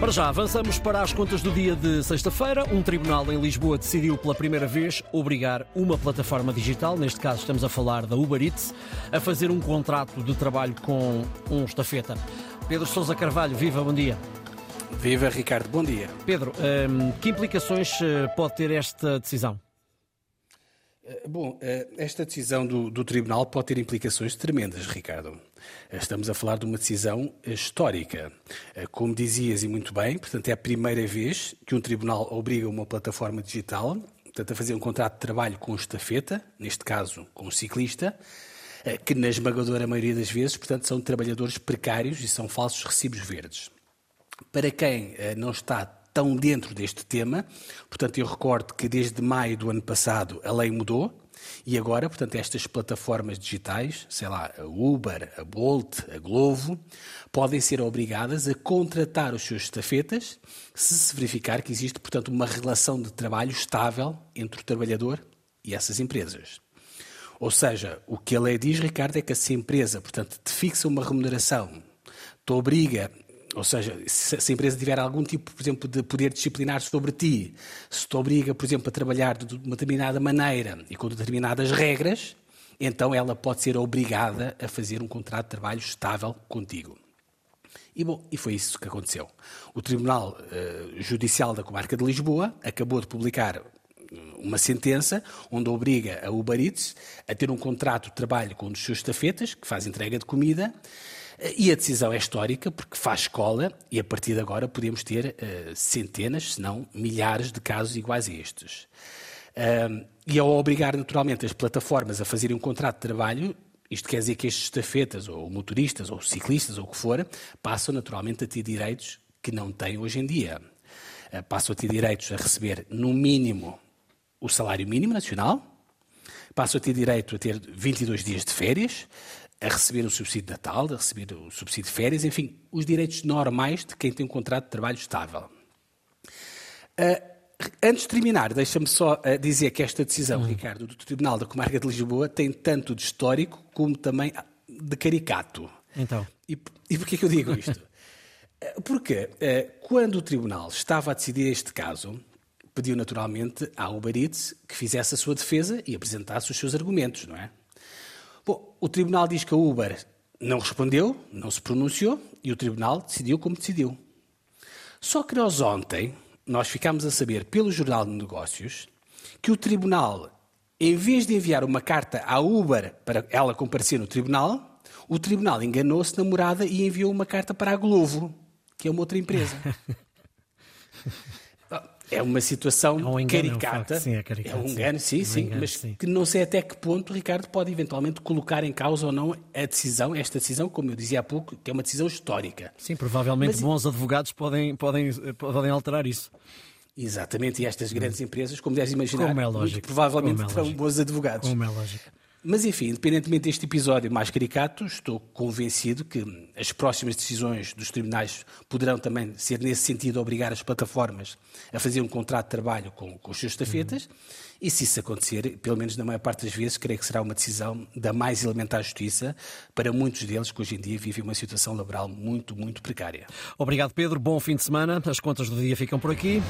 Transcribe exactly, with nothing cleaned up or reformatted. Para já, avançamos para as contas do dia de sexta-feira. Um tribunal em Lisboa decidiu pela primeira vez obrigar uma plataforma digital, neste caso estamos a falar da Uber Eats, a fazer um contrato de trabalho com um estafeta. Pedro Sousa Carvalho, viva, bom dia. Viva, Ricardo, bom dia. Pedro, que implicações pode ter esta decisão? Bom, esta decisão do, do Tribunal pode ter implicações tremendas, Ricardo. Estamos a falar de uma decisão histórica. Como dizias e muito bem, portanto é a primeira vez que um Tribunal obriga uma plataforma digital, portanto, a fazer um contrato de trabalho com estafeta, neste caso com um ciclista, que na esmagadora maioria das vezes, portanto, são trabalhadores precários e são falsos recibos verdes. Para quem não está estão dentro deste tema, portanto eu recordo que desde maio do ano passado a lei mudou e agora, portanto, estas plataformas digitais, sei lá, a Uber, a Bolt, a Glovo, podem ser obrigadas a contratar os seus estafetas se se verificar que existe, portanto, uma relação de trabalho estável entre o trabalhador e essas empresas. Ou seja, o que a lei diz, Ricardo, é que se a empresa, portanto, te fixa uma remuneração, te obriga. Ou seja, se a empresa tiver algum tipo, por exemplo, de poder disciplinar sobre ti, se te obriga, por exemplo, a trabalhar de uma determinada maneira e com determinadas regras, então ela pode ser obrigada a fazer um contrato de trabalho estável contigo. E bom, e foi isso que aconteceu. O Tribunal eh, Judicial da Comarca de Lisboa acabou de publicar uma sentença onde obriga a Uber Eats a ter um contrato de trabalho com um dos seus estafetas, que faz entrega de comida. E a decisão é histórica porque faz escola e a partir de agora podemos ter uh, centenas, se não milhares de casos iguais a estes. Uh, e ao obrigar naturalmente as plataformas a fazerem um contrato de trabalho, isto quer dizer que estes estafetas ou motoristas ou ciclistas ou o que for, passam naturalmente a ter direitos que não têm hoje em dia. Uh, passam a ter direitos a receber no mínimo o salário mínimo nacional, passam a ter direito a ter vinte e dois dias de férias, a receber o subsídio de Natal, a receber o subsídio de férias, enfim, os direitos normais de quem tem um contrato de trabalho estável. Uh, antes de terminar, deixa-me só uh, dizer que esta decisão, uhum. Ricardo, do Tribunal da Comarca de Lisboa tem tanto de histórico como também de caricato. Então. E, e porquê que eu digo isto? Porque uh, quando o Tribunal estava a decidir este caso, pediu naturalmente à Uber Eats que fizesse a sua defesa e apresentasse os seus argumentos, não é? Bom, o Tribunal diz que a Uber não respondeu, não se pronunciou e o Tribunal decidiu como decidiu. Só que nós ontem, nós ficámos a saber pelo Jornal de Negócios que o Tribunal, em vez de enviar uma carta à Uber para ela comparecer no Tribunal, o Tribunal enganou-se na morada e enviou uma carta para a Glovo, que é uma outra empresa. É uma situação é um engano, caricata. Facto, sim, é caricata. É um engano, sim, sim, sim, um engano, mas sim. Que não sei até que ponto, Ricardo, pode eventualmente colocar em causa ou não a decisão, esta decisão, como eu dizia há pouco, que é uma decisão histórica. Sim, provavelmente mas, bons advogados podem, podem, podem alterar isso. Exatamente, e estas grandes empresas, como deves imaginar, como é lógico, muito provavelmente como é terão bons advogados. Como é lógico. Mas enfim, independentemente deste episódio mais caricato, estou convencido que as próximas decisões dos tribunais poderão também ser nesse sentido obrigar as plataformas a fazer um contrato de trabalho com, com os seus estafetas uhum. e se isso acontecer, pelo menos na maior parte das vezes, creio que será uma decisão da mais elementar justiça para muitos deles que hoje em dia vivem uma situação laboral muito, muito precária. Obrigado Pedro, bom fim de semana, as contas do dia ficam por aqui.